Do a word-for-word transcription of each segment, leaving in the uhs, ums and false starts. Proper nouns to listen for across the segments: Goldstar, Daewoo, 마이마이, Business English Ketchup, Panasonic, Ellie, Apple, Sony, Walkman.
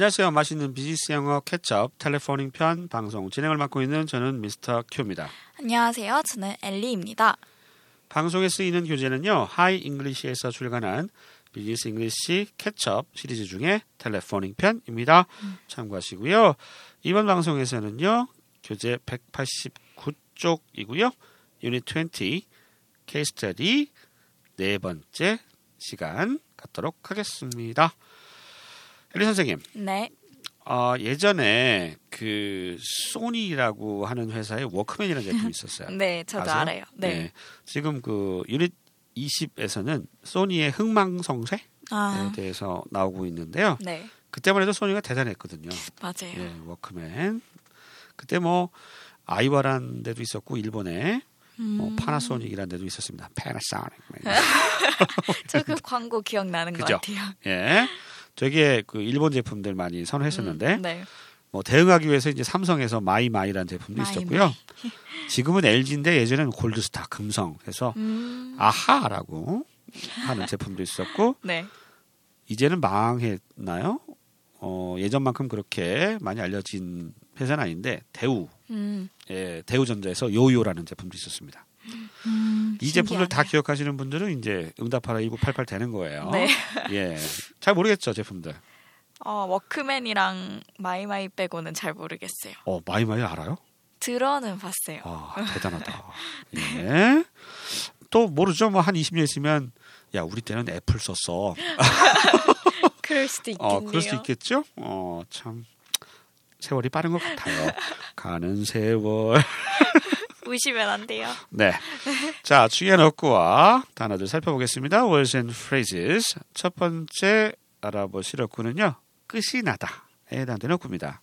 안녕하세요. 맛있는 비즈니스 영어 캐첩 텔레포닝 편 방송 진행을 맡고 있는 저는 미스터 Q입니다. 안녕하세요. 저는 엘리입니다. 방송에 쓰이는 교재는요. 하이 잉글리시에서 출간한 비즈니스 잉글리시 캐첩 시리즈 중에 텔레포닝 편입니다. 음. 참고하시고요. 이번 방송에서는요. 교재 백팔십구 쪽이고요. 유닛 이십 케이스 스터디 네 번째 시간 갖도록 하겠습니다. 엘리 선생님. 네. 어, 예전에 그 소니라고 하는 회사의 워크맨이라는 제품이 있었어요. 네, 저도 아세요? 알아요. 네. 네. 지금 그 유닛 이십에서는 소니의 흥망성쇠에 아. 대해서 나오고 있는데요. 네. 그때만 해도 소니가 대단했거든요. 맞아요. 네, 워크맨. 그때 뭐 아이와라는 데도 있었고 일본에 음. 뭐 파나소닉이라는 데도 있었습니다. 파나소닉. 저 그 광고 기억나는 그죠? 것 같아요. 예. 되게 그 일본 제품들 많이 선호했었는데 음, 네. 뭐 대응하기 위해서 이제 삼성에서 마이마이라는 제품도 마이 있었고요. 마이. 지금은 엘지인데 예전에는 골드스타 금성 해서 음. 아하라고 하는 제품도 있었고 네. 이제는 망했나요? 어, 예전만큼 그렇게 많이 알려진 회사는 아닌데 대우 음. 예, 대우전자에서 요요라는 제품도 있었습니다. 음, 이 제품들 신기하네. 다 기억하시는 분들은 이제 응답하라 일구팔팔 되는 거예요. 네. 예, 잘 모르겠죠 제품들. 어 워크맨이랑 마이마이 빼고는 잘 모르겠어요. 어 마이마이 알아요? 들어는 봤어요. 아 대단하다. 네. 예. 또 모르죠. 뭐 한 이십 년 있으면 야 우리 때는 애플 썼어. 그럴 수도 있겠네요. 어 그럴 수도 있겠죠. 어 참 세월이 빠른 것 같아요. 가는 세월. 우시면 안 돼요. 네. 자, 중요한 어구와 단어들 살펴보겠습니다. Words and phrases. 첫 번째 알아보실 어구는요. 끝이 나다에 해당되는 어구입니다.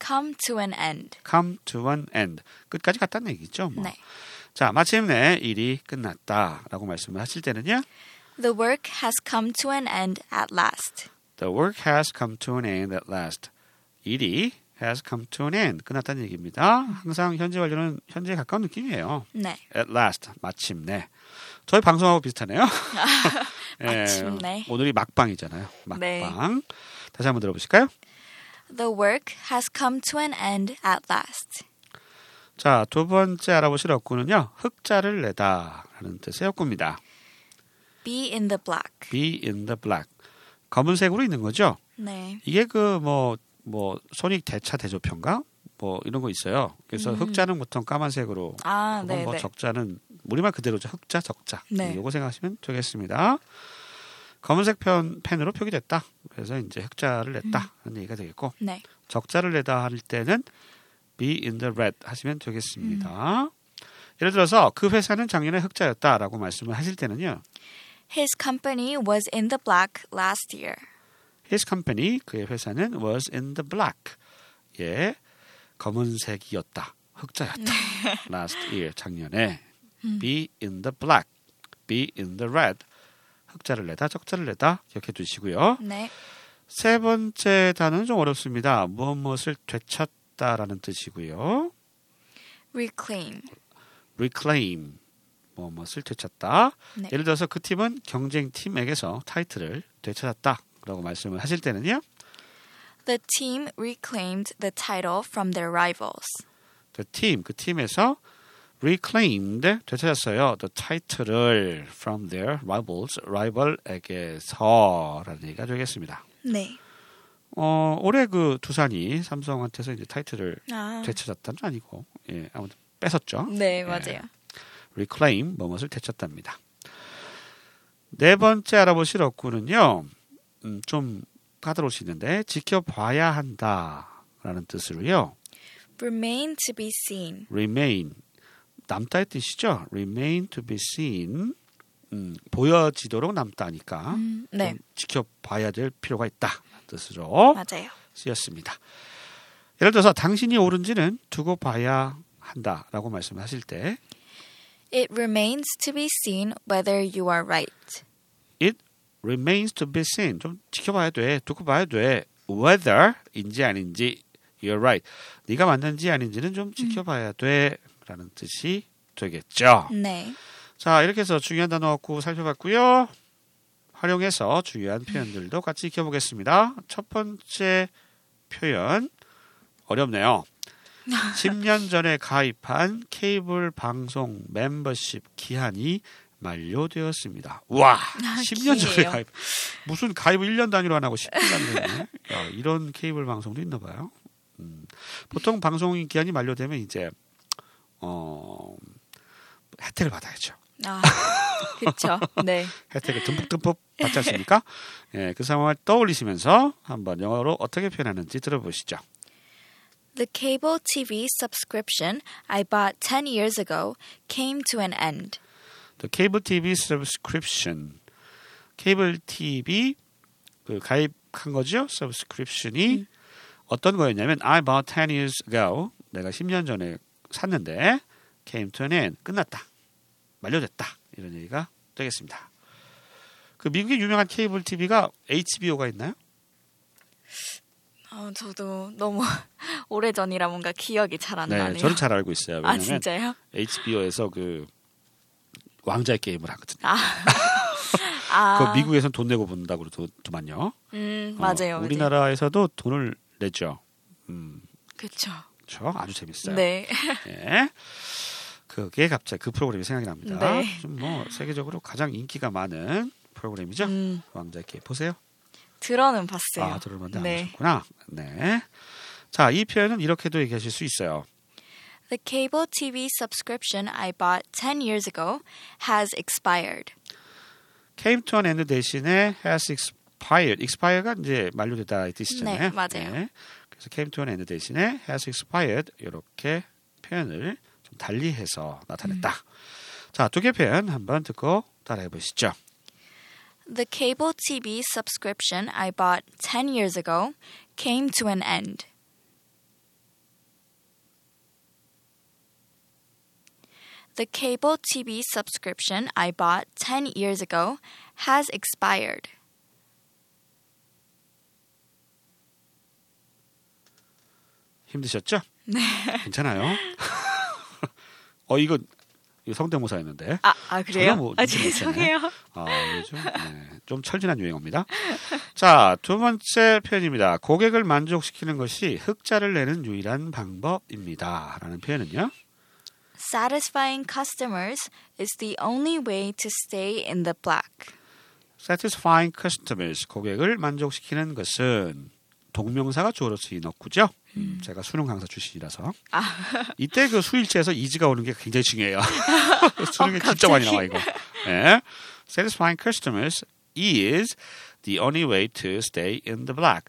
Come to an end. Come to an end. 끝까지 갔다는 얘기죠. 뭐. 네. 자, 마침내 일이 끝났다라고 말씀을 하실 때는요. The work has come to an end at last. The work has come to an end at last. 일이 has come to an end. 끝났다는 얘기입니다. 항상 현재 완료는 현재에 가까운 느낌이에요. 네. At last. 마침내. 저희 방송하고 비슷하네요. 마침내. 에, 오늘이 막방이잖아요. 막방. 네. 다시 한번 들어보실까요? The work has come to an end at last. 자, 두 번째 알아보실 어구는요. 흑자를 내다 라는 뜻의 어구입니다. Be in the black. Be in the black. 검은색으로 있는 거죠? 네. 이게 그 뭐 뭐 소닉 대차 대조표인가 뭐 이런 거 있어요. 그래서 음. 흑자는 보통 까만색으로, 아, 네, 뭐 네. 적자는 우리말 그대로죠. 흑자 적자. 네. 요거 생각하시면 되겠습니다. 검은색 펜 펜으로 표기됐다. 그래서 이제 흑자를 냈다 하는 음. 얘기가 되겠고, 네. 적자를 내다 할 때는 be in the red 하시면 되겠습니다. 음. 예를 들어서 그 회사는 작년에 흑자였다라고 말씀을 하실 때는요. His company was in the black last year. His company, 그의 회사는 was in the black. 예, 검은색이었다. 흑자였다. Last year, 작년에. 음. Be in the black. Be in the red. 흑자를 내다, 적자를 내다. 기억해 두시고요. 네. 세 번째 단어는 좀 어렵습니다. 무엇 무엇을 되찾다라는 뜻이고요. Reclaim. Reclaim. 무엇 무엇을 되찾다. 네. 예를 들어서 그 팀은 경쟁팀에게서 타이틀을 되찾았다. 라고 말씀을 하실 때는요. The team reclaimed the title from their rivals. The team, 그 팀에서 reclaimed, 되찾았어요. The title을 from their rivals, rival에게서 라는 얘기가 되겠습니다. 네. 어, 올해 그 두산이 삼성한테서 이제 타이틀을 아. 되찾았다는 건 아니고 예, 아무튼 뺏었죠. 네, 맞아요. 예, reclaim, 무엇을 되찾답니다. 네 번째 알아보실 어구는요. 음, 좀 까다로울 수 있는데 지켜봐야 한다라는 뜻으로요. Remain to be seen. Remain. 남다의 뜻이죠. Remain to be seen. 음, 보여지도록 남다니까 음, 네. 지켜봐야 될 필요가 있다 뜻으로 맞아요. 쓰였습니다. 예를 들어서 당신이 옳은지는 두고 봐야 한다라고 말씀하실 때 It remains to be seen whether you are right. It remains to be seen. 좀 지켜봐야 돼. 두고 봐야 돼. whether인지 아닌지 you're right. 네가 맞는지 아닌지는 좀 지켜봐야 돼. 라는 뜻이 되겠죠. 네. 자, 이렇게 해서 중요한 단어 얻고 살펴봤고요. 활용해서 주요한 표현들도 같이 익혀보겠습니다. 첫 번째 표현 어렵네요. 십 년 전에 가입한 케이블 방송 멤버십 기한이 만료되었습니다. 와, 십 년 기예요. 전에 가입. 무슨 가입을 일 년 단위로 안 하고 십 년 단위로 야, 이런 케이블 방송도 있나 봐요. 음, 보통 방송인 기한이 만료되면 이제 어, 혜택을 받아야죠. 아, 그렇죠. 네. 혜택을 듬뿍듬뿍 받지 않습니까? 예, 그 상황을 떠올리시면서 한번 영어로 어떻게 표현하는지 들어보시죠. The cable 티비 subscription I bought ten years ago came to an end. The cable 티비 subscription. 케이블 티비 그 가입한 거죠? subscription이 음. 어떤 거였냐면 I bought ten years ago. 내가 십 년 전에 샀는데 came to an end. 끝났다. 만료됐다. 이런 얘기가 되겠습니다. 그 미국의 유명한 케이블 티비가 에이치비오가 있나요? 어, 저도 너무 오래전이라 뭔가 기억이 잘 안 네, 나네요. 저는 잘 알고 있어요. 아, 진짜요? 에이치비오에서 그 왕자의 게임을 하거든요. 아. 아. 그 미국에서는 돈 내고 본다고 그러더만요. 음, 맞아요. 어, 우리나라에서도 맞아요. 돈을 내죠. 음. 그렇죠. 그렇죠. 아주 재밌어요. 네. 네. 그게 갑자기 그 프로그램이 생각이 납니다. 네. 좀 뭐 세계적으로 가장 인기가 많은 프로그램이죠. 음. 왕자의 게임 보세요. 들어는 봤어요. 아, 들어봤는데 네. 안 보셨구나. 네. 자, 이 표현은 이렇게도 얘기하실 수 있어요. The cable 티비 subscription I bought ten years ago has expired. Came to an end 대신에 has expired. expire가 이제 만료되다 이 뜻이잖아요. 네, 맞아요. 네. 그래서 came to an end 대신에 has expired 이렇게 표현을 좀 달리해서 나타냈다. 음. 자, 두 개 표현 한번 듣고 따라해 보시죠. The cable 티비 subscription I bought ten years ago came to an end. The cable 티비 subscription I bought ten years ago has expired. 힘드셨죠? 네. 괜찮아요. 어, 이거 성대모사였는데. 아, 아 그래요? 뭐, 아, 죄송해요. 아, 요즘 네, 좀 철진한 유행어입니다. 자, 두 번째 표현입니다. 고객을 만족시키는 것이 흑자를 내는 유일한 방법입니다. 라는 표현은요. Satisfying customers is the only way to stay in the black. Satisfying customers, 고객을 만족시키는 것은 동명사가 주어로 쓰인 어구죠. 음. 제가 수능 강사 출신이라서 아. 이때 그 수일체에서 이지가 오는 게 굉장히 중요해요. 수능에 어, 진짜 많이 나와 이거. 네. Satisfying customers is the only way to stay in the black.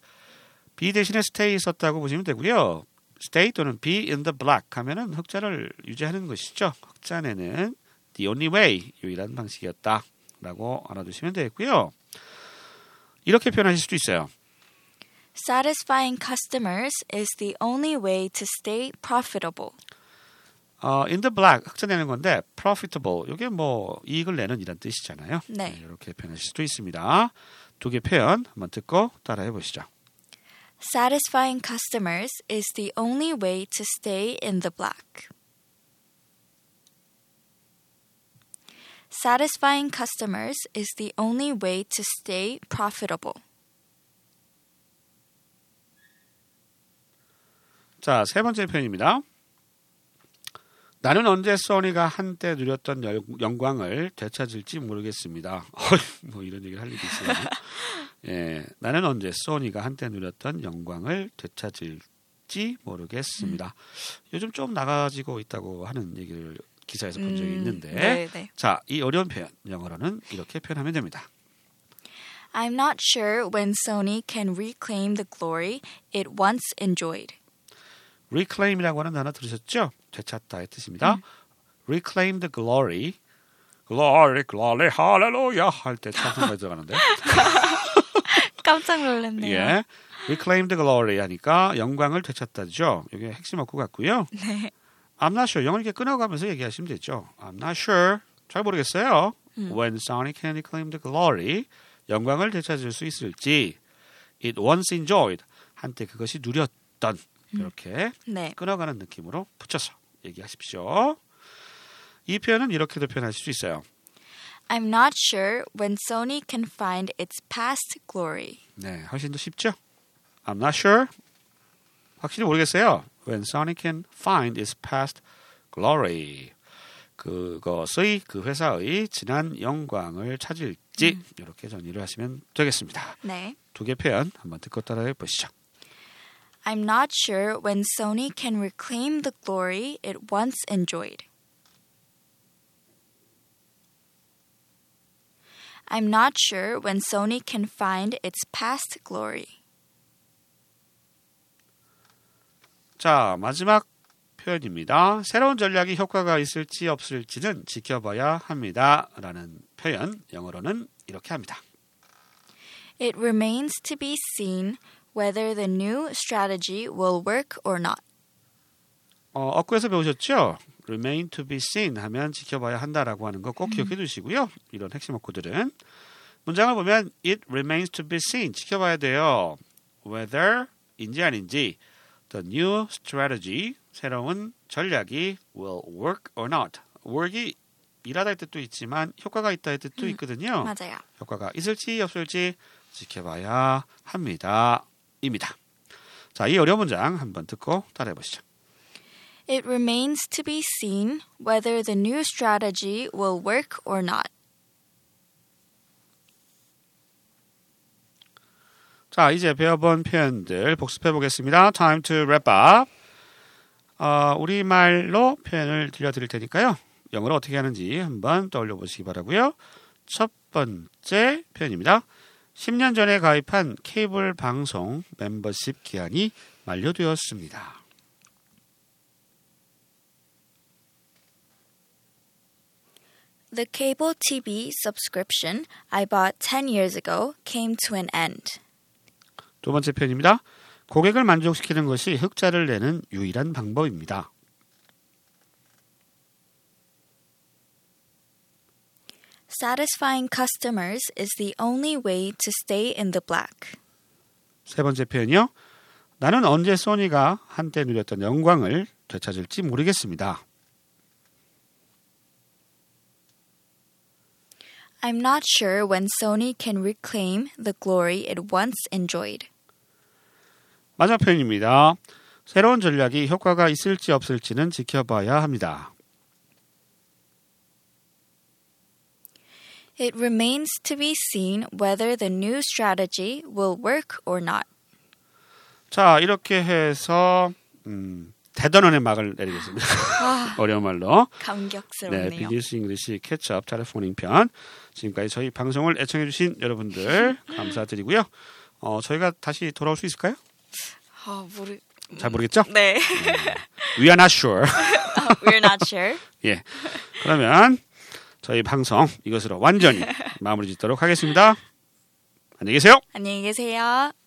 be 대신에 stay 썼다고 보시면 되고요. stay 또는 be in the black 하면은 흑자를 유지하는 것이죠. 흑자 내는 the only way 유일한 방식이었다라고 알아두시면 되겠고요. 이렇게 표현하실 수도 있어요. Satisfying customers is the only way to stay profitable. 어, in the black, 흑자 내는 건데 profitable, 이게 뭐 이익을 내는 이란 뜻이잖아요. 네. 네, 이렇게 표현하실 수도 있습니다. 두 개 표현 한번 듣고 따라해 보시죠. Satisfying customers is the only way to stay in the black. Satisfying customers is the only way to stay profitable. 자, 세 번째 표현입니다. 나는 언제 소니가 한때 누렸던 여, 영광을 되찾을지 모르겠습니다. 뭐 이런 얘기를 할 일이 있어요. 예, 나는 언제 소니가 한때 누렸던 영광을 되찾을지 모르겠습니다. 음. 요즘 좀 나가지고 있다고 하는 얘기를 기사에서 본 적이 있는데 음, 네, 네. 자, 이 어려운 표현 영어로는 이렇게 표현하면 됩니다. I'm not sure when Sony can reclaim the glory it once enjoyed. reclaim이라고 하는 단어 들으셨죠? 되찾다의 뜻입니다. 음. reclaim the glory, glory, glory, 할렐루야 할 때 찬송가 들어가는데 깜짝 놀랐네요. 예, reclaim the glory 하니까 영광을 되찾다죠. 이게 핵심 어구 같고요. 네. I'm not sure 영어 이렇게 끊어가면서 얘기하시면 되죠. I'm not sure 잘 모르겠어요. 음. When Sony can reclaim the glory 영광을 되찾을 수 있을지 it once enjoyed 한때 그것이 누렸던 이렇게 네. 끊어가는 느낌으로 붙여서 얘기하십시오. 이 표현은 이렇게도 표현하실 수 있어요. I'm not sure when Sony can find its past glory. 네, 훨씬 더 쉽죠? I'm not sure. 확실히 모르겠어요. When Sony can find its past glory. 그것의 그 회사의 지난 영광을 찾을지 음. 이렇게 정리를 하시면 되겠습니다. 네. 두 개 표현 한번 듣고 따라해 보시죠. I'm not sure when Sony can reclaim the glory it once enjoyed. I'm not sure when Sony can find its past glory. 자, 마지막 표현입니다. 새로운 전략이 효과가 있을지 없을지는 지켜봐야 합니다. 라는 표현, 영어로는 이렇게 합니다. It remains to be seen whether the new strategy will work or not. 어, 어구에서 배우셨죠? remain to be seen 하면 지켜봐야 한다라고 하는 거 꼭 음. 기억해 두시고요. 이런 핵심 어구들은. 문장을 보면 It remains to be seen, 지켜봐야 돼요. whether, 인지 아닌지. The new strategy, 새로운 전략이 will work or not. work이 일하다 할 뜻도 있지만 효과가 있다 할 뜻도 음, 있거든요. 맞아요. 효과가 있을지 없을지 지켜봐야 합니다. 입니다. 자, 이 어려운 문장 한번 듣고 따라해 보시죠. It remains to be seen whether the new strategy will work or not. 자, 이제 배워본 표현들 복습해 보겠습니다. Time to wrap up. 어, 우리말로 표현을 들려드릴 테니까요. 영어로 어떻게 하는지 한번 떠올려 보시기 바라고요. 첫 번째 표현입니다. 십 년 전에 가입한 케이블 방송 멤버십 기한이 만료되었습니다. The cable 티비 subscription I bought ten years ago came to an end. 두 번째 표현입니다. 고객을 만족시키는 것이 흑자를 내는 유일한 방법입니다. Satisfying customers is the only way to stay in the black. 세 번째 표현이요. 나는 언제 소니가 한때 누렸던 영광을 되찾을지 모르겠습니다. I'm not sure when Sony can reclaim the glory it once enjoyed. 마지막 표현입니다. 새로운 전략이 효과가 있을지 없을지는 지켜봐야 합니다. It remains to be seen whether the new strategy will work or not. 자, 이렇게 해서 음, 대단원의 막을 내리겠습니다. 아, 어려운 말로. 감격스럽네요. 네, 비즈니스 잉글리시 캐첩 텔레포닝 편. 지금까지 저희 방송을 애청해 주신 여러분들 감사드리고요. 어, 저희가 다시 돌아올 수 있을까요? 아, 모르... 잘 모르겠죠? 네. We are not sure. We are not sure. 예. 그러면 저희 방송 이것으로 완전히 마무리 짓도록 하겠습니다. 안녕히 계세요. 안녕히 계세요.